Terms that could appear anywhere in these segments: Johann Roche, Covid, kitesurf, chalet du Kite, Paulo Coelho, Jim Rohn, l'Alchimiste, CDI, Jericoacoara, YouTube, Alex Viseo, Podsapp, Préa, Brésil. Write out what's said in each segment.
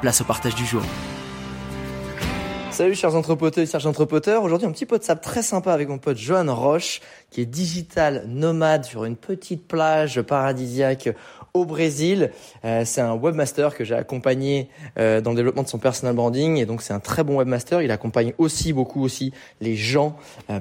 place au partage du jour. Salut chers entrepoteurs et chers entrepoteurs. Aujourd'hui, un petit Podsapp très sympa avec mon pote Johann Roche, qui est digital nomade sur une petite plage paradisiaque au Brésil. C'est un webmaster que j'ai accompagné dans le développement de son personal branding. Et donc, c'est un très bon webmaster. Il accompagne aussi beaucoup les gens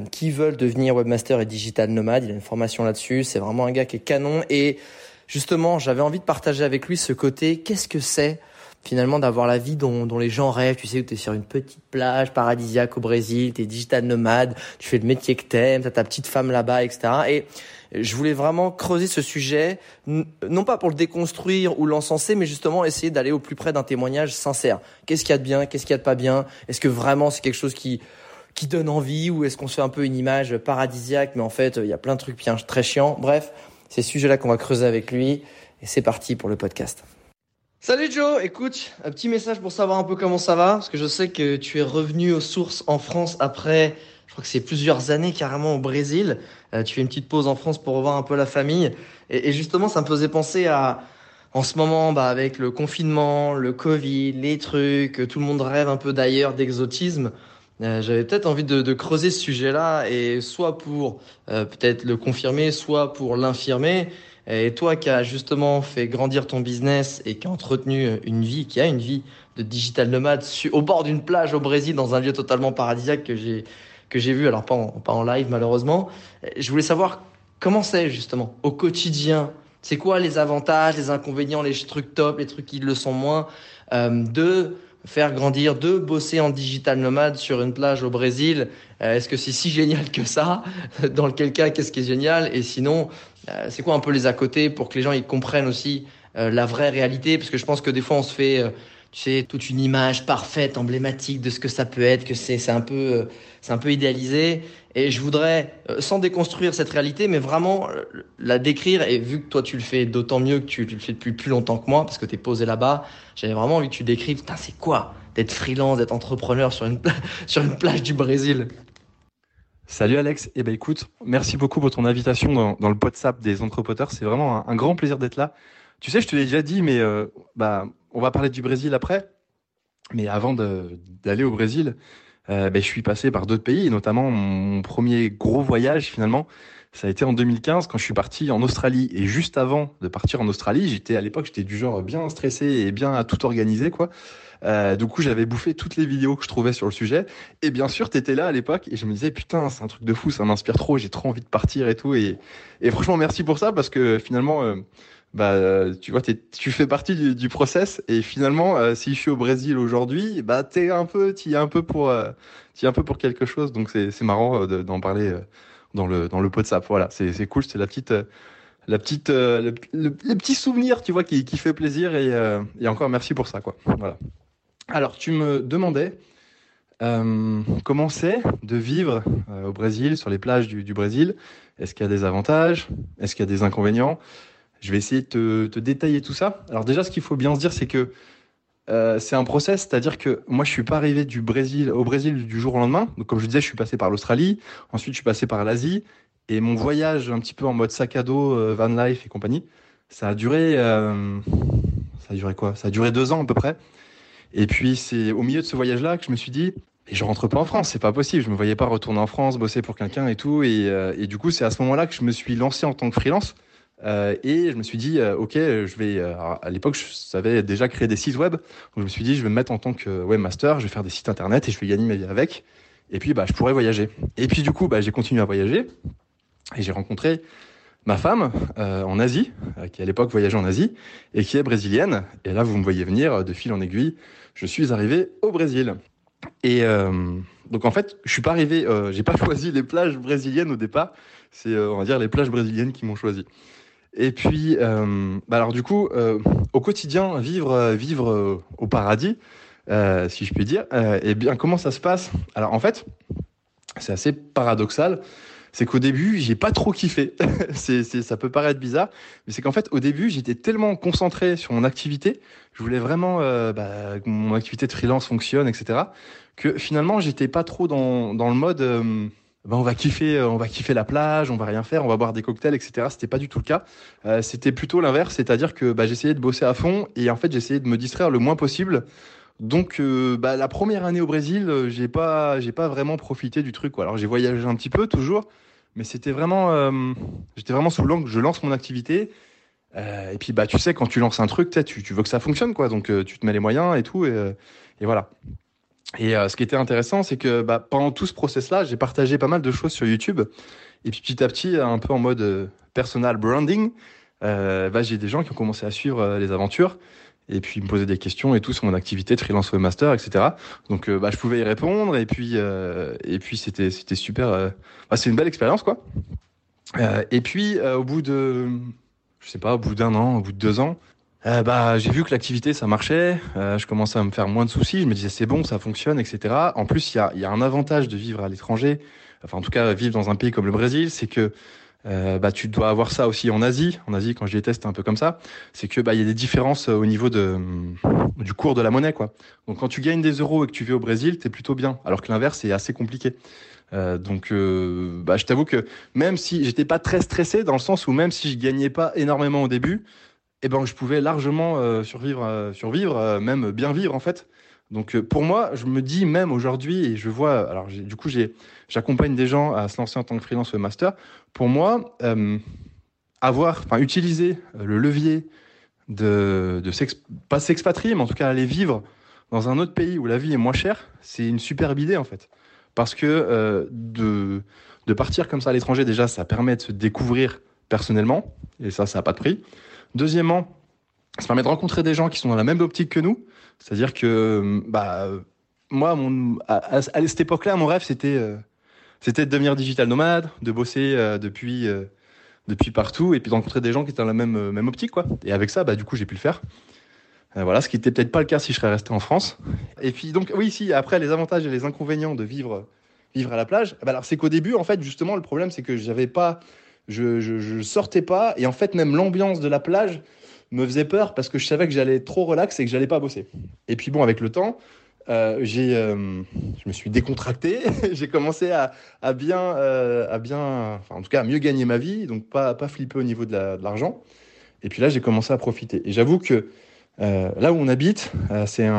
qui veulent devenir webmaster et digital nomade. Il a une formation là-dessus. C'est vraiment un gars qui est canon. Et justement, j'avais envie de partager avec lui ce côté. Qu'est-ce que c'est finalement d'avoir la vie dont les gens rêvent, tu sais, où t'es sur une petite plage paradisiaque au Brésil, t'es digital nomade, tu fais le métier que t'aimes, t'as ta petite femme là-bas, etc. Et je voulais vraiment creuser ce sujet, non pas pour le déconstruire ou l'encenser, mais justement essayer d'aller au plus près d'un témoignage sincère. Qu'est-ce qu'il y a de bien, qu'est-ce qu'il y a de pas bien? Est-ce que vraiment c'est quelque chose qui donne envie ou est-ce qu'on se fait un peu une image paradisiaque, mais en fait, il y a plein de trucs bien très chiants. Bref, c'est ce sujet-là qu'on va creuser avec lui et c'est parti pour le podcast. Salut Joe, écoute, un petit message pour savoir un peu comment ça va, parce que je sais que tu es revenu aux sources en France après, je crois que c'est plusieurs années carrément au Brésil, tu fais une petite pause en France pour revoir un peu la famille, et justement ça me faisait penser à, en ce moment, bah, avec le confinement, le Covid, les trucs, tout le monde rêve un peu d'ailleurs, d'exotisme. J'avais peut-être envie de creuser ce sujet-là, et soit pour peut-être le confirmer, soit pour l'infirmer. Et toi qui as justement fait grandir ton business et qui a entretenu une vie, qui a une vie de digital nomade au bord d'une plage au Brésil dans un lieu totalement paradisiaque que j'ai vu, alors pas en live malheureusement. Je voulais savoir comment c'est justement au quotidien. C'est quoi les avantages, les inconvénients, les trucs top, les trucs qui le sont moins de faire grandir, de bosser en digital nomade sur une plage au Brésil. Est-ce que c'est si génial que ça? Dans lequel cas, qu'est-ce qui est génial? Et sinon, c'est quoi un peu les à côté pour que les gens ils comprennent aussi la vraie réalité? Parce que je pense que des fois, on se fait, tu sais, toute une image parfaite, emblématique de ce que ça peut être, que c'est un peu idéalisé. Et je voudrais, sans déconstruire cette réalité, mais vraiment la décrire. Et vu que toi, tu le fais d'autant mieux que tu le fais depuis plus longtemps que moi, parce que t'es posé là-bas, j'avais vraiment envie que tu décrives, putain, c'est quoi d'être freelance, d'être entrepreneur sur une plage du Brésil? Salut Alex. Eh ben écoute, merci beaucoup pour ton invitation dans le Podsapp des Entrepoteurs. C'est vraiment un grand plaisir d'être là. Tu sais, je te l'ai déjà dit, mais on va parler du Brésil après. Mais avant d'aller au Brésil, je suis passé par d'autres pays, et notamment mon premier gros voyage finalement, ça a été en 2015 quand je suis parti en Australie. Et juste avant de partir en Australie, à l'époque j'étais du genre bien stressé et bien à tout organiser quoi. Du coup j'avais bouffé toutes les vidéos que je trouvais sur le sujet. Et bien sûr t'étais là à l'époque et je me disais putain c'est un truc de fou, ça m'inspire trop, j'ai trop envie de partir et tout. Et franchement merci pour ça parce que finalement tu vois, tu fais partie du process et finalement, si je suis au Brésil aujourd'hui, bah t'y es un peu pour quelque chose. Donc c'est marrant d'en parler dans le Podsapp. Voilà, c'est cool, c'est les petits souvenirs, tu vois, qui fait plaisir et encore merci pour ça quoi. Voilà. Alors tu me demandais comment c'est de vivre au Brésil, sur les plages du Brésil. Est-ce qu'il y a des avantages? Est-ce qu'il y a des inconvénients? Je vais essayer de te détailler tout ça. Alors déjà, ce qu'il faut bien se dire, c'est que c'est un process, c'est-à-dire que moi, je suis pas arrivé au Brésil du jour au lendemain. Donc, comme je disais, je suis passé par l'Australie, ensuite je suis passé par l'Asie, et mon voyage un petit peu en mode sac à dos, van life et compagnie, ça a duré 2 ans à peu près. Et puis, c'est au milieu de ce voyage-là que je me suis dit, et je rentre pas en France, c'est pas possible. Je me voyais pas retourner en France, bosser pour quelqu'un et tout. Et du coup, c'est à ce moment-là que je me suis lancé en tant que freelance. Et je me suis dit, ok, je vais. À l'époque, je savais déjà créer des sites web. Donc je me suis dit, je vais me mettre en tant que webmaster, je vais faire des sites internet et je vais gagner ma vie avec. Et puis, je pourrais voyager. Et puis, du coup, j'ai continué à voyager et j'ai rencontré ma femme en Asie, qui à l'époque voyageait en Asie et qui est brésilienne. Et là, vous me voyez venir de fil en aiguille. Je suis arrivé au Brésil. Et donc, en fait, je suis pas arrivé. J'ai pas choisi les plages brésiliennes au départ. C'est, on va dire, les plages brésiliennes qui m'ont choisi. Et puis, alors du coup, au quotidien, vivre au paradis, si je puis dire, eh bien, comment ça se passe? Alors en fait, c'est assez paradoxal, c'est qu'au début, j'ai pas trop kiffé. Ça peut paraître bizarre, mais c'est qu'en fait, au début, j'étais tellement concentré sur mon activité, je voulais vraiment que mon activité de freelance fonctionne, etc., que finalement, j'étais pas trop dans le mode... on va kiffer la plage, on va rien faire, on va boire des cocktails, etc. C'était pas du tout le cas. C'était plutôt l'inverse, c'est-à-dire que j'essayais de bosser à fond et en fait j'essayais de me distraire le moins possible. Donc la première année au Brésil, j'ai pas vraiment profité du truc, quoi. Alors j'ai voyagé un petit peu toujours, mais c'était vraiment, j'étais vraiment sous l'angle, je lance mon activité. Et puis tu sais, quand tu lances un truc, tu veux que ça fonctionne, quoi. Donc tu te mets les moyens et tout, et voilà. Et ce qui était intéressant, c'est que pendant tout ce process-là, j'ai partagé pas mal de choses sur YouTube. Et puis petit à petit, un peu en mode personal branding, j'ai des gens qui ont commencé à suivre les aventures. Et puis ils me posaient des questions et tout sur mon activité de freelance webmaster, etc. Donc je pouvais y répondre. Et puis c'était super. C'est une belle expérience, quoi. Et puis au bout d'un an, au bout de 2 ans. J'ai vu que l'activité, ça marchait, je commençais à me faire moins de soucis, je me disais c'est bon, ça fonctionne, etc. En plus, il y a un avantage de vivre à l'étranger, enfin en tout cas vivre dans un pays comme le Brésil, c'est que tu dois avoir ça aussi en Asie. En Asie, quand j'y étais, c'était un peu comme ça, c'est que il y a des différences au niveau du cours de la monnaie, quoi. Donc quand tu gagnes des euros et que tu vis au Brésil, t'es plutôt bien, alors que l'inverse est assez compliqué. Je t'avoue que même si j'étais pas très stressé, dans le sens où même si je gagnais pas énormément au début, je pouvais largement survivre, même bien vivre, en fait. Donc, pour moi, je me dis même aujourd'hui, et je vois... Alors, j'accompagne des gens à se lancer en tant que freelance webmaster. Pour moi, utiliser le levier de s'expatrier, mais en tout cas, aller vivre dans un autre pays où la vie est moins chère, c'est une superbe idée, en fait. Parce que de partir comme ça à l'étranger, déjà, ça permet de se découvrir personnellement, et ça n'a pas de prix. Deuxièmement, ça permet de rencontrer des gens qui sont dans la même optique que nous. C'est-à-dire que moi, à cette époque-là, mon rêve, c'était de devenir digital nomade, de bosser depuis partout et puis de rencontrer des gens qui étaient dans la même optique, quoi. Et avec ça, du coup, j'ai pu le faire. Voilà, ce qui n'était peut-être pas le cas si je serais resté en France. Et puis, donc, oui, si, après, les avantages et les inconvénients de vivre à la plage, alors, c'est qu'au début, en fait, justement, le problème, c'est que j'avais pas... Je sortais pas et en fait même l'ambiance de la plage me faisait peur parce que je savais que j'allais être trop relax et que j'allais pas bosser. Et puis bon, avec le temps, je me suis décontracté, j'ai commencé à mieux gagner ma vie, donc pas flipper au niveau de l'argent. Et puis là, j'ai commencé à profiter. Et j'avoue que là où on habite, c'est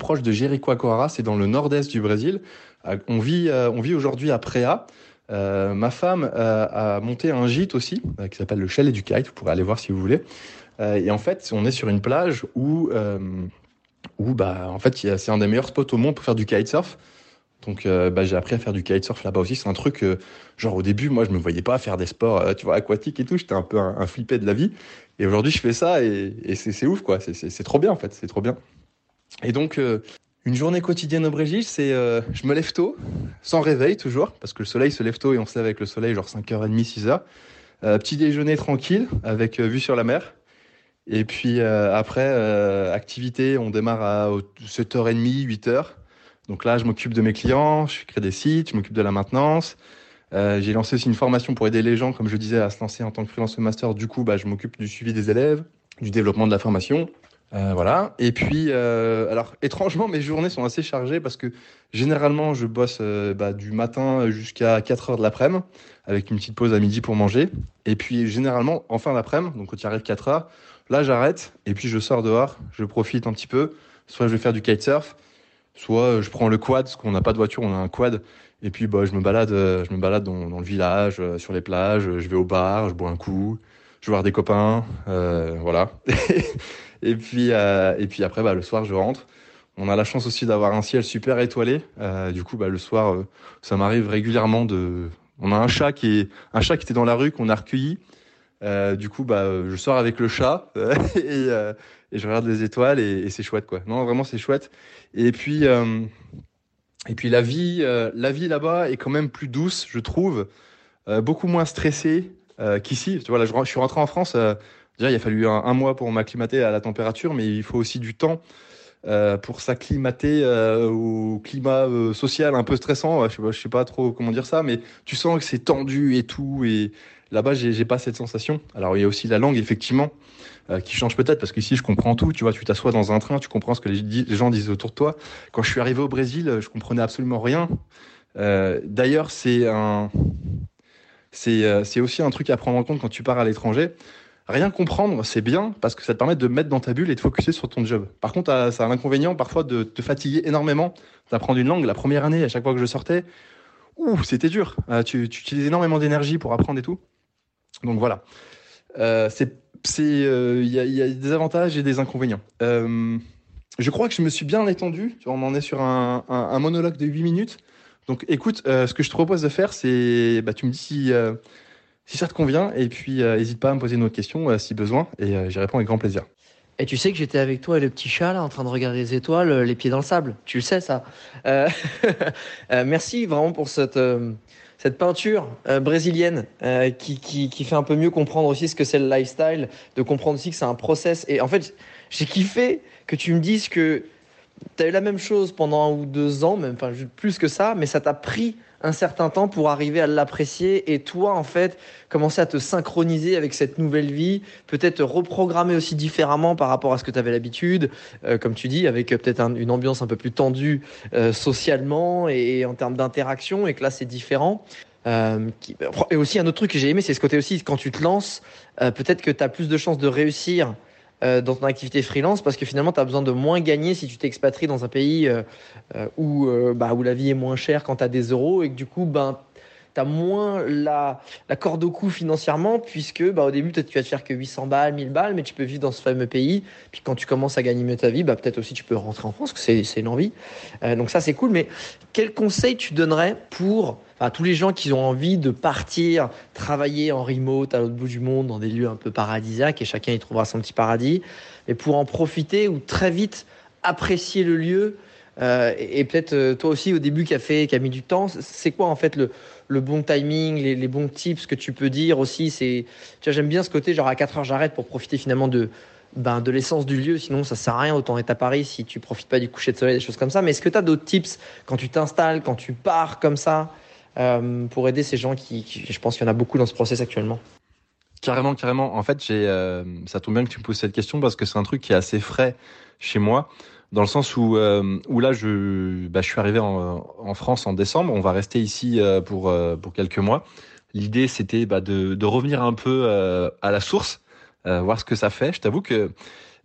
proche de Jericoacoara, c'est dans le nord-est du Brésil. On vit aujourd'hui à Préa. Ma femme a monté un gîte aussi qui s'appelle le chalet du Kite, vous pourrez aller voir si vous voulez, et en fait on est sur une plage où en fait c'est un des meilleurs spots au monde pour faire du kitesurf. Donc j'ai appris à faire du kitesurf là-bas aussi. C'est un truc au début moi je me voyais pas faire des sports aquatiques et tout, j'étais un peu un flippé de la vie, et aujourd'hui je fais ça et c'est ouf, quoi. C'est trop bien, en fait, c'est trop bien. Et donc une journée quotidienne au Brésil, c'est je me lève tôt, sans réveil toujours, parce que le soleil se lève tôt et on se lève avec le soleil, 5h30, 6h. Petit déjeuner tranquille, avec vue sur la mer. Et puis après, activité, on démarre à 7h30, 8h. Donc là, je m'occupe de mes clients, je crée des sites, je m'occupe de la maintenance. J'ai lancé aussi une formation pour aider les gens, comme je disais, à se lancer en tant que freelance master. Du coup, je m'occupe du suivi des élèves, du développement de la formation. Voilà. Et puis, alors étrangement, mes journées sont assez chargées parce que généralement, je bosse du matin jusqu'à 4h de l'après-midi, avec une petite pause à midi pour manger. Et puis, généralement, en fin d'après-midi, donc quand il arrive 4h, là, j'arrête et puis je sors dehors, je profite un petit peu. Soit je vais faire du kitesurf, soit je prends le quad, parce qu'on n'a pas de voiture, on a un quad, Et puis bah, je me balade dans le village, sur les plages, je vais au bar, je bois un coup, je vais voir des copains, voilà. Et puis après, bah, le soir, je rentre. On a la chance aussi d'avoir un ciel super étoilé. Du coup, bah, le soir, ça m'arrive régulièrement de... On a un chat qui était dans la rue, qu'on a recueilli. Du coup, bah, je sors avec le chat et je regarde les étoiles et c'est chouette, quoi. Non, vraiment, c'est chouette. Et puis la vie là-bas est quand même plus douce, je trouve, beaucoup moins stressée qu'ici. Tu vois, là, je suis rentré en France. Déjà, il a fallu un mois pour m'acclimater à la température, mais il faut aussi du temps pour s'acclimater au climat social un peu stressant. Ouais, je sais pas trop comment dire ça, mais tu sens que c'est tendu et tout. Et là-bas, j'ai pas cette sensation. Alors, il y a aussi la langue, effectivement, qui change peut-être, parce qu'ici, je comprends tout. Tu vois, tu t'assois dans un train, tu comprends ce que les gens disent autour de toi. Quand je suis arrivé au Brésil, je comprenais absolument rien. D'ailleurs, c'est aussi un truc à prendre en compte quand tu pars à l'étranger. Rien comprendre, c'est bien, parce que ça te permet de te mettre dans ta bulle et de focusser sur ton job. Par contre, ça a l'inconvénient parfois de te fatiguer énormément d'apprendre une langue. La première année, à chaque fois que je sortais, c'était dur. Tu utilises énormément d'énergie pour apprendre et tout. Donc voilà, il y a des avantages et des inconvénients. Je crois que je me suis bien étendu. On en est sur un monologue de 8 minutes. Donc écoute, ce que je te propose de faire, c'est bah, tu me dis si ça te convient, et puis n'hésite pas à me poser une autre question si besoin, et j'y réponds avec grand plaisir. Et tu sais que j'étais avec toi et le petit chat là, en train de regarder les étoiles, les pieds dans le sable. Tu le sais ça. Merci vraiment pour cette peinture brésilienne qui fait un peu mieux comprendre aussi ce que c'est le lifestyle, de comprendre aussi que c'est un process. Et en fait, j'ai kiffé que tu me dises que tu as eu la même chose pendant 1 ou 2 ans, même, enfin plus que ça, mais ça t'a pris un certain temps pour arriver à l'apprécier et toi, en fait, commencer à te synchroniser avec cette nouvelle vie, peut-être te reprogrammer aussi différemment par rapport à ce que tu avais l'habitude, comme tu dis, avec peut-être une ambiance un peu plus tendue socialement et en termes d'interaction, et que là, c'est différent. Et aussi, un autre truc que j'ai aimé, c'est ce côté aussi, quand tu te lances, peut-être que tu as plus de chances de réussir dans ton activité freelance, parce que finalement tu as besoin de moins gagner si tu t'expatries dans un pays où la vie est moins chère quand tu as des euros, et que du coup tu as moins la corde au cou financièrement, puisque au début peut-être tu vas te faire que 800 balles, 1000 balles, mais tu peux vivre dans ce fameux pays, puis quand tu commences à gagner mieux ta vie, peut-être aussi tu peux rentrer en France, que c'est une envie, donc ça c'est cool. Mais quel conseil tu donnerais pour tous les gens qui ont envie de partir, travailler en remote à l'autre bout du monde, dans des lieux un peu paradisiaques, et chacun y trouvera son petit paradis, mais pour en profiter ou très vite apprécier le lieu, et peut-être toi aussi au début qui a mis du temps, c'est quoi en fait le bon timing, les bons tips que tu peux dire aussi? C'est, tu vois, j'aime bien ce côté genre à 4 heures j'arrête pour profiter finalement de l'essence du lieu, sinon ça sert à rien, autant être à Paris si tu profites pas du coucher de soleil, des choses comme ça. Mais est-ce que tu as d'autres tips quand tu t'installes, quand tu pars comme ça, pour aider ces gens qui, je pense qu'il y en a beaucoup dans ce process actuellement? Carrément. En fait, ça tombe bien que tu me poses cette question, parce que c'est un truc qui est assez frais chez moi, dans le sens où là, je suis arrivé en France en décembre. On va rester ici pour quelques mois. L'idée, c'était de revenir un peu à la source, voir ce que ça fait. Je t'avoue que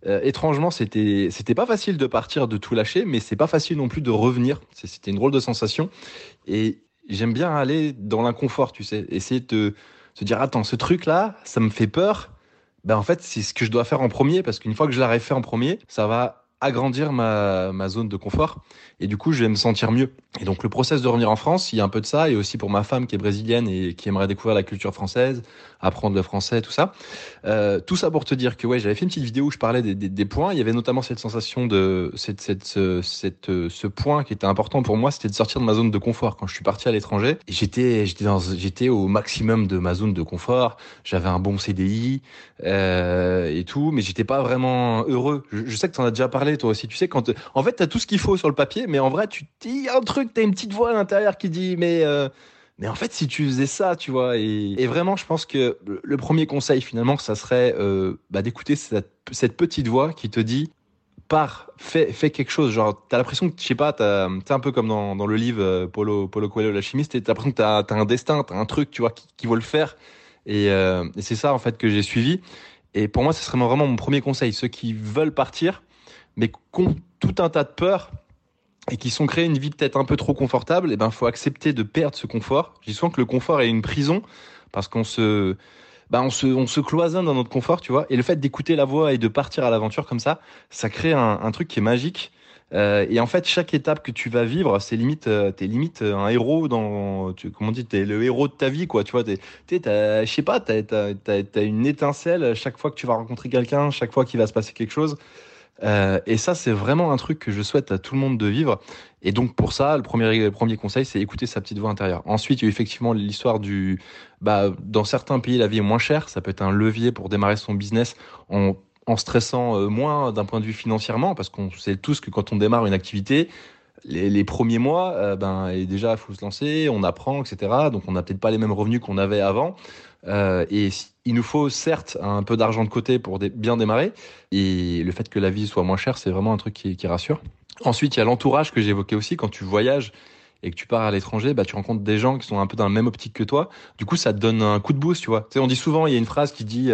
étrangement, c'était pas facile de partir, de tout lâcher, mais c'est pas facile non plus de revenir. C'était une drôle de sensation. Et j'aime bien aller dans l'inconfort, tu sais, essayer de se dire « Attends, ce truc-là, ça me fait peur. » En fait, c'est ce que je dois faire en premier, parce qu'une fois que je l'aurai fait en premier, ça va agrandir ma zone de confort, et du coup, je vais me sentir mieux. Et donc, le process de revenir en France, il y a un peu de ça, et aussi pour ma femme qui est brésilienne et qui aimerait découvrir la culture française, apprendre le français, tout ça. Tout ça pour te dire que ouais, j'avais fait une petite vidéo où je parlais des points. Il y avait notamment cette sensation de ce point qui était important pour moi, c'était de sortir de ma zone de confort. Quand je suis parti à l'étranger, et j'étais au maximum de ma zone de confort. J'avais un bon CDI et tout, mais j'étais pas vraiment heureux. Je sais que tu en as déjà parlé toi aussi. Tu sais, quand en fait, t'as tout ce qu'il faut sur le papier, mais en vrai, tu dis un truc, t'as une petite voix à l'intérieur qui dit mais en fait, si tu faisais ça, tu vois, et vraiment, je pense que le premier conseil, finalement, ça serait d'écouter cette petite voix qui te dit pars, fais quelque chose. Genre, t'as l'impression que, je sais pas, t'es un peu comme dans le livre Paulo Coelho, l'Alchimiste, et t'as l'impression que t'as un destin, t'as un truc, tu vois, qui veut le faire. Et c'est ça, en fait, que j'ai suivi. Et pour moi, ce serait vraiment mon premier conseil. Ceux qui veulent partir, mais qui ont tout un tas de peurs, et qui sont créés une vie peut-être un peu trop confortable, et ben faut accepter de perdre ce confort. Je dis souvent que le confort est une prison parce qu'on se cloisonne dans notre confort, tu vois. Et le fait d'écouter la voix et de partir à l'aventure comme ça, ça crée un truc qui est magique. Et en fait, chaque étape que tu vas vivre, c'est limite, t'es limite un héros t'es le héros de ta vie, quoi. Tu vois, t'as une étincelle chaque fois que tu vas rencontrer quelqu'un, chaque fois qu'il va se passer quelque chose. Et ça, c'est vraiment un truc que je souhaite à tout le monde de vivre. Et donc, pour ça, le premier conseil, c'est écouter sa petite voix intérieure. Ensuite, il y a effectivement l'histoire dans certains pays, la vie est moins chère. Ça peut être un levier pour démarrer son business en stressant moins d'un point de vue financièrement, parce qu'on sait tous que quand on démarre une activité, les premiers mois, et déjà, il faut se lancer, on apprend, etc. Donc, on n'a peut-être pas les mêmes revenus qu'on avait avant. Et il nous faut certes un peu d'argent de côté pour bien démarrer. Et le fait que la vie soit moins chère, c'est vraiment un truc qui rassure. Ensuite, il y a l'entourage que j'évoquais aussi. Quand tu voyages et que tu pars à l'étranger, tu rencontres des gens qui sont un peu dans la même optique que toi. Du coup, ça te donne un coup de boost, tu vois. Tu sais, on dit souvent, il y a une phrase qui dit,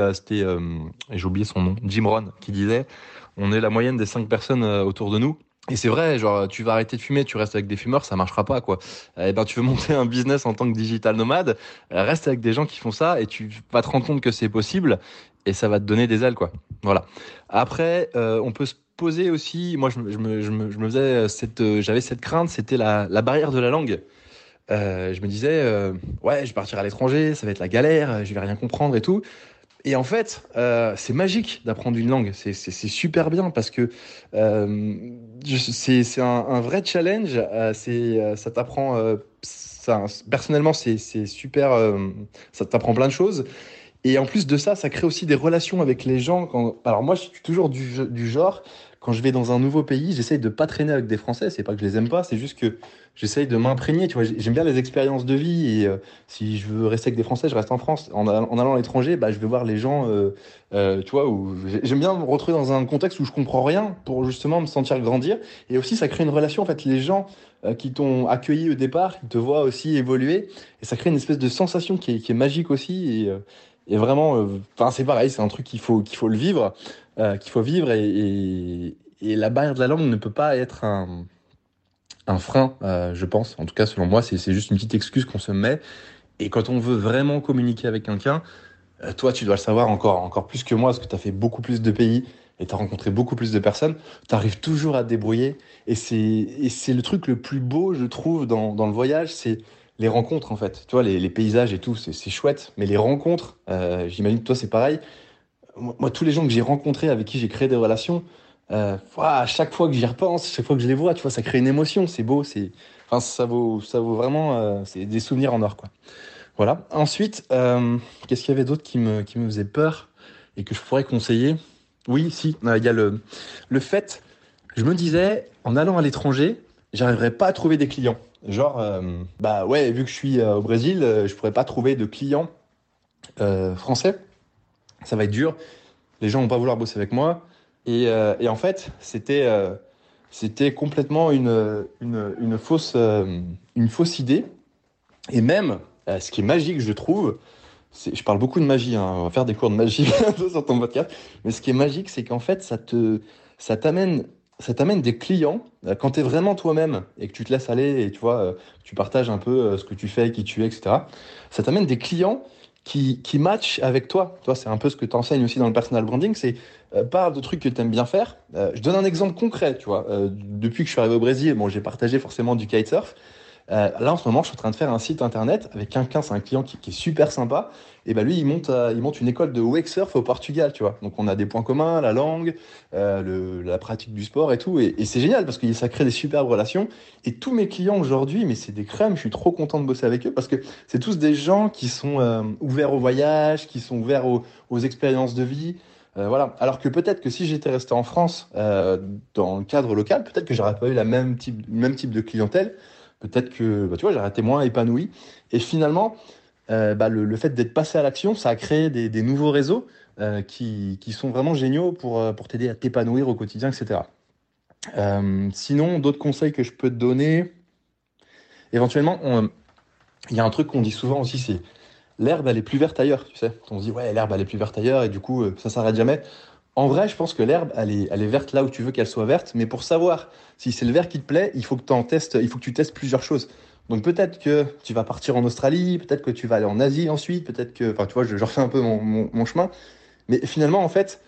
j'ai oublié son nom, Jim Rohn, qui disait « On est la moyenne des 5 personnes autour de nous ». Et c'est vrai, genre, tu vas arrêter de fumer, tu restes avec des fumeurs, ça marchera pas, quoi. Tu veux monter un business en tant que digital nomade, reste avec des gens qui font ça et tu vas te rendre compte que c'est possible et ça va te donner des ailes, quoi. Voilà. Après, on peut se poser aussi, moi, j'avais cette crainte, c'était la barrière de la langue. Je me disais, je vais partir à l'étranger, ça va être la galère, je vais rien comprendre et tout. Et en fait, c'est magique d'apprendre une langue. C'est super bien parce que c'est un vrai challenge. Ça t'apprend personnellement, c'est super. Ça t'apprend plein de choses. Et en plus de ça, ça crée aussi des relations avec les gens. Alors moi, je suis toujours du genre, quand je vais dans un nouveau pays, j'essaye de pas traîner avec des Français. C'est pas que je les aime pas, c'est juste que j'essaye de m'imprégner. Tu vois, j'aime bien les expériences de vie. Et si je veux rester avec des Français, je reste en France. En allant à l'étranger, je vais voir les gens. Tu vois, j'aime bien me retrouver dans un contexte où je comprends rien pour justement me sentir grandir. Et aussi, ça crée une relation. En fait, les gens qui t'ont accueilli au départ, ils te voient aussi évoluer. Et ça crée une espèce de sensation qui est magique aussi. Et vraiment, c'est pareil, c'est un truc qu'il faut le vivre. Qu'il faut vivre et la barrière de la langue ne peut pas être un frein, je pense. En tout cas, selon moi, c'est juste une petite excuse qu'on se met. Et quand on veut vraiment communiquer avec quelqu'un, toi, tu dois le savoir encore plus que moi, parce que tu as fait beaucoup plus de pays et tu as rencontré beaucoup plus de personnes. Tu arrives toujours à te débrouiller. Et c'est le truc le plus beau, je trouve, dans le voyage, c'est les rencontres, en fait. Tu vois, les paysages et tout, c'est chouette. Mais les rencontres, j'imagine que toi, c'est pareil. Moi, tous les gens que j'ai rencontrés, avec qui j'ai créé des relations, à chaque fois que j'y repense, chaque fois que je les vois, tu vois, ça crée une émotion, c'est beau, ça vaut vraiment, c'est des souvenirs en or, quoi. Voilà. Ensuite, qu'est-ce qu'il y avait d'autre qui me faisait peur et que je pourrais conseiller ? Oui, si, il y a le fait, je me disais, en allant à l'étranger, j'arriverais pas à trouver des clients. Genre, vu que je suis au Brésil, je pourrais pas trouver de clients français. Ça va être dur, les gens vont pas vouloir bosser avec moi. Et en fait, c'était complètement une fausse idée. Et même, ce qui est magique, je trouve, je parle beaucoup de magie, hein, on va faire des cours de magie sur ton podcast, mais ce qui est magique, c'est qu'en fait, ça t'amène des clients quand tu es vraiment toi-même et que tu te laisses aller et tu vois, tu partages un peu ce que tu fais, qui tu es, etc. Ça t'amène des clients qui match avec toi. Toi, c'est un peu ce que tu enseignes aussi dans le personal branding, c'est parle de trucs que tu aimes bien faire. Je donne un exemple concret, tu vois. Depuis que je suis arrivé au Brésil, j'ai partagé forcément du kitesurf. Là, en ce moment, je suis en train de faire un site internet avec quelqu'un, c'est un client qui est super sympa. Et lui, il monte une école de wake surf au Portugal, tu vois. Donc, on a des points communs, la langue, la pratique du sport et tout. Et c'est génial parce que ça crée des superbes relations. Et tous mes clients aujourd'hui, mais c'est des crèmes, je suis trop content de bosser avec eux parce que c'est tous des gens qui sont ouverts au voyage, qui sont ouverts aux expériences de vie. Voilà. Alors que peut-être que si j'étais resté en France, dans le cadre local, peut-être que j'aurais pas eu le même type de clientèle. Peut-être que j'aurais été moins épanoui. Et finalement, le fait d'être passé à l'action, ça a créé des nouveaux réseaux qui sont vraiment géniaux pour t'aider à t'épanouir au quotidien, etc. Sinon, d'autres conseils que je peux te donner, éventuellement, il y a un truc qu'on dit souvent aussi, c'est l'herbe, elle est plus verte ailleurs, tu sais. On se dit, ouais, l'herbe, elle est plus verte ailleurs, et du coup, ça s'arrête jamais. En vrai, je pense que l'herbe, elle est verte là où tu veux qu'elle soit verte. Mais pour savoir si c'est le vert qui te plaît, il faut que tu testes plusieurs choses. Donc peut-être que tu vas partir en Australie, peut-être que tu vas aller en Asie ensuite, peut-être que... Enfin, tu vois, je refais un peu mon chemin. Mais finalement, en fait,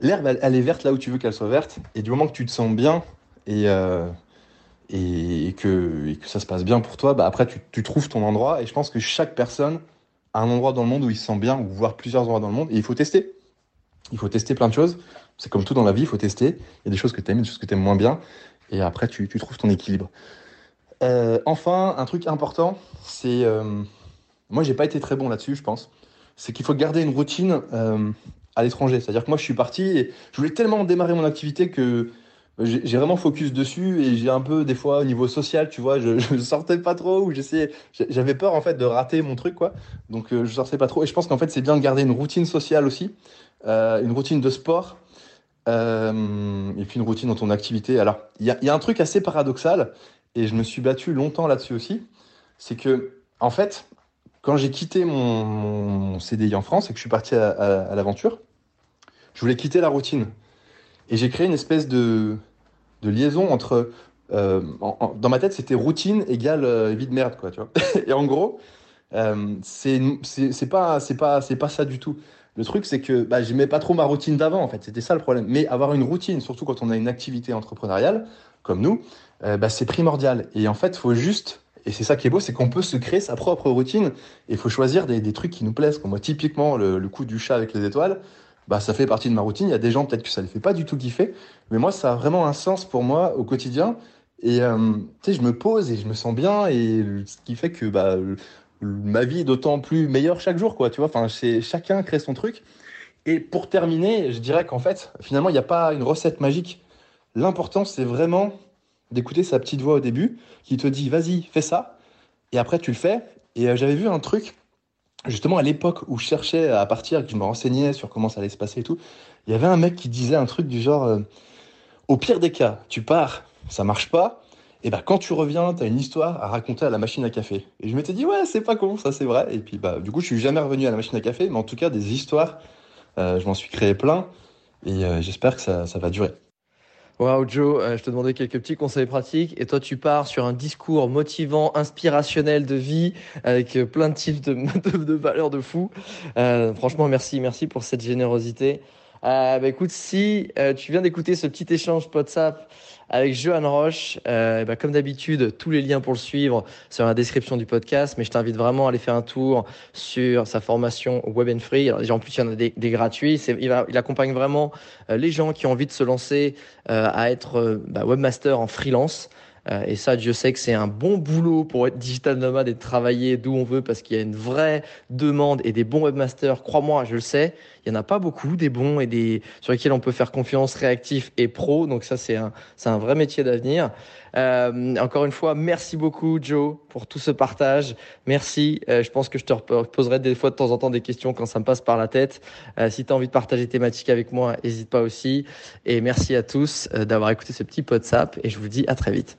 l'herbe, elle est verte là où tu veux qu'elle soit verte. Et du moment que tu te sens bien et que ça se passe bien pour toi, bah après, tu trouves ton endroit. Et je pense que chaque personne a un endroit dans le monde où il se sent bien, ou voire plusieurs endroits dans le monde. Et il faut tester. Il faut tester plein de choses. C'est comme tout dans la vie, il faut tester. Il y a des choses que tu aimes, des choses que tu aimes moins bien. Et après, tu trouves ton équilibre. Enfin, un truc important, c'est... moi, je n'ai pas été très bon là-dessus, je pense. C'est qu'il faut garder une routine à l'étranger. C'est-à-dire que moi, je suis parti et je voulais tellement démarrer mon activité que j'ai vraiment focus dessus. Et j'ai un peu, des fois, au niveau social, tu vois, je sortais pas trop. Ou j'essayais, j'avais peur, en fait, de rater mon truc, quoi. Donc, je sortais pas trop. Et je pense qu'en fait, c'est bien de garder une routine sociale aussi. Une routine de sport et puis une routine dans ton activité. Alors, il y a un truc assez paradoxal, et je me suis battu longtemps là-dessus aussi, c'est que, en fait, quand j'ai quitté mon CDI en France et que je suis parti à l'aventure, je voulais quitter la routine. Et j'ai créé une espèce de liaison entre... dans ma tête, c'était routine égale vie de merde, quoi, tu vois. Et en gros, c'est pas ça du tout. Le truc, c'est que j'aimais pas trop ma routine d'avant, en fait. C'était ça le problème. Mais avoir une routine, surtout quand on a une activité entrepreneuriale, comme nous, c'est primordial. Et en fait, il faut juste, et c'est ça qui est beau, c'est qu'on peut se créer sa propre routine. Et il faut choisir des trucs qui nous plaisent. Comme moi, typiquement, le coup du chat avec les étoiles, ça fait partie de ma routine. Il y a des gens, peut-être que ça les fait pas du tout kiffer. Mais moi, ça a vraiment un sens pour moi au quotidien. Et je me pose et je me sens bien. Et ce qui fait que... ma vie est d'autant plus meilleure chaque jour, quoi, tu vois. Enfin, chacun crée son truc. Et pour terminer, je dirais qu'en fait, finalement, il n'y a pas une recette magique. L'important, c'est vraiment d'écouter sa petite voix au début qui te dit, vas-y, fais ça. Et après, tu le fais. Et j'avais vu un truc, justement, à l'époque où je cherchais à partir, que je me renseignais sur comment ça allait se passer et tout. Il y avait un mec qui disait un truc du genre, au pire des cas, tu pars, ça marche pas. Et quand tu reviens, tu as une histoire à raconter à la machine à café. Et je m'étais dit, ouais, c'est pas con, ça c'est vrai. Et puis, du coup, je suis jamais revenu à la machine à café, mais en tout cas, des histoires, je m'en suis créé plein. Et j'espère que ça va durer. Wow, Joe, je te demandais quelques petits conseils pratiques. Et toi, tu pars sur un discours motivant, inspirationnel de vie, avec plein de types de valeurs de fou. Franchement, merci pour cette générosité. Écoute, si tu viens d'écouter ce petit échange Podsapp avec Johann Roche, comme d'habitude, tous les liens pour le suivre sont dans la description du podcast, mais je t'invite vraiment à aller faire un tour sur sa formation Web & Free. Alors, en plus, il y en a des gratuits. Il accompagne vraiment les gens qui ont envie de se lancer à être webmaster en freelance. Et ça, Dieu sait que c'est un bon boulot pour être digital nomade et de travailler d'où on veut, parce qu'il y a une vraie demande et des bons webmasters. Crois-moi, je le sais, il n'y en a pas beaucoup des bons et des sur lesquels on peut faire confiance, réactifs et pro. Donc ça, c'est un vrai métier d'avenir. Encore une fois, merci beaucoup, Joe, pour tout ce partage. Merci. Je pense que je te reposerai des fois de temps en temps des questions quand ça me passe par la tête. Si tu as envie de partager thématiques avec moi, n'hésite pas aussi. Et merci à tous d'avoir écouté ce petit Podsapp, et je vous dis à très vite.